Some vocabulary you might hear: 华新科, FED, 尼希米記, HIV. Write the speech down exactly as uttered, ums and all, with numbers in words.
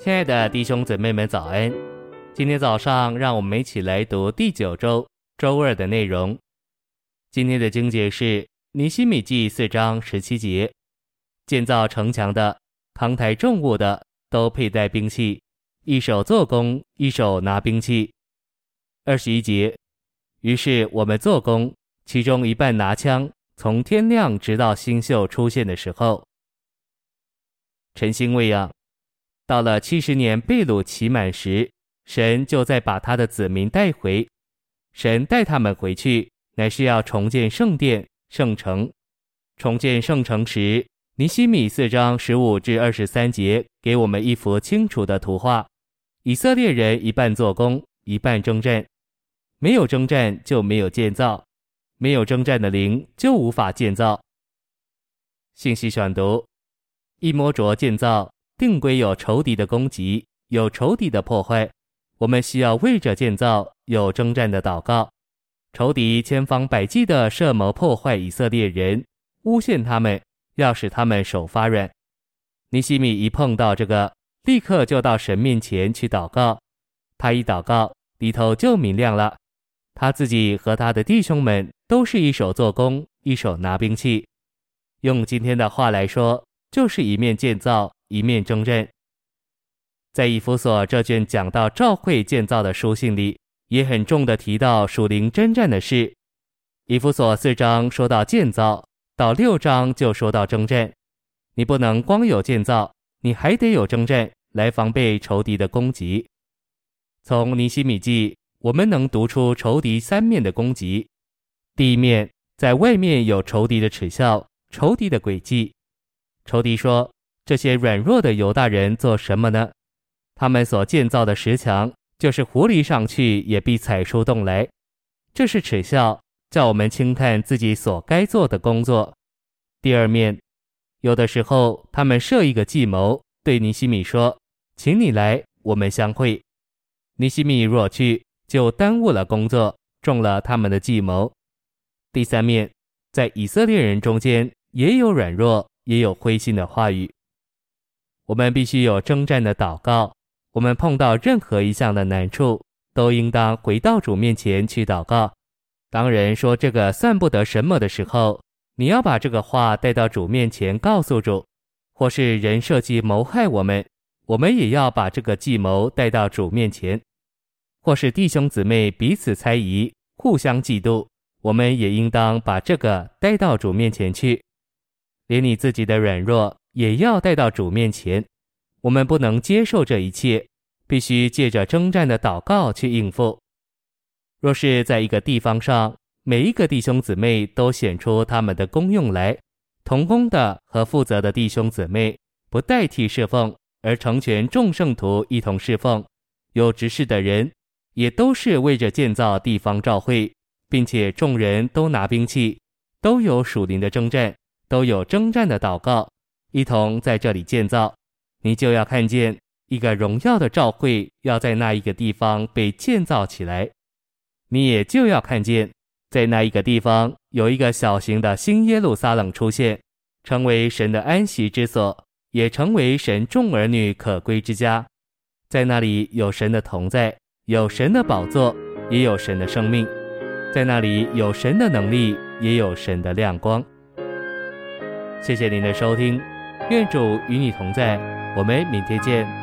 亲爱的弟兄姊妹们早安，今天早上让我们一起来读第九周周二的内容。今天的经节是尼希米记四章十七节，建造城墙的、扛抬重物的都佩戴兵器，一手做工，一手拿兵器。二十一节，于是我们做工，其中一半拿枪，从天亮直到星宿出现的时候。晨星未央，到了七十年被掳期满时，神就再把他的子民带回。神带他们回去，乃是要重建圣殿、圣城。重建圣城时，尼希米四章十五至二十三节给我们一幅清楚的图画：以色列人一半做工，一半征战。没有征战就没有建造，没有征战的灵就无法建造。信息选读：一、摸着建造。定规有仇敌的攻击，有仇敌的破坏，我们需要为着建造有征战的祷告。仇敌千方百计地设谋破坏以色列人，诬陷他们，要使他们手发软。尼希米一碰到这个，立刻就到神面前去祷告。他一祷告，里头就明亮了。他自己和他的弟兄们都是一手做工，一手拿兵器。用今天的话来说，就是一面建造，一面征战。在以弗所这卷讲到召会建造的书信里，也很重地提到属灵征战的事。以弗所四章说到建造，到六章就说到征战。你不能光有建造，你还得有征战，来防备仇敌的攻击。从尼希米记，我们能读出仇敌三面的攻击。第一面，在外面有仇敌的耻笑，仇敌的诡计。仇敌说，这些软弱的犹大人做什么呢？他们所建造的石墙，就是狐狸上去也必踩出洞来。这是耻笑，叫我们轻看自己所该做的工作。第二面，有的时候他们设一个计谋，对尼希米说，请你来，我们相会。尼希米若去，就耽误了工作，中了他们的计谋。第三面，在以色列人中间，也有软弱，也有灰心的话语。我们必须有征战的祷告，我们碰到任何一项的难处，都应当回到主面前去祷告。当人说这个算不得什么的时候，你要把这个话带到主面前告诉主，或是人设计谋害我们，我们也要把这个计谋带到主面前。或是弟兄姊妹彼此猜疑，互相嫉妒，我们也应当把这个带到主面前去。连你自己的软弱也要带到主面前。我们不能接受这一切，必须借着征战的祷告去应付。若是在一个地方上，每一个弟兄姊妹都显出他们的功用来，同工的和负责的弟兄姊妹不代替侍奉，而成全众圣徒一同侍奉。有执事的人也都是为着建造地方召会，并且众人都拿兵器，都有属灵的征战，都有征战的祷告，一同在这里建造。你就要看见一个荣耀的召会要在那一个地方被建造起来。你也就要看见在那一个地方有一个小型的新耶路撒冷出现，成为神的安息之所，也成为神众儿女可归之家。在那里有神的同在，有神的宝座，也有神的生命。在那里有神的能力，也有神的亮光。谢谢您的收听，愿主与你同在，我们明天见。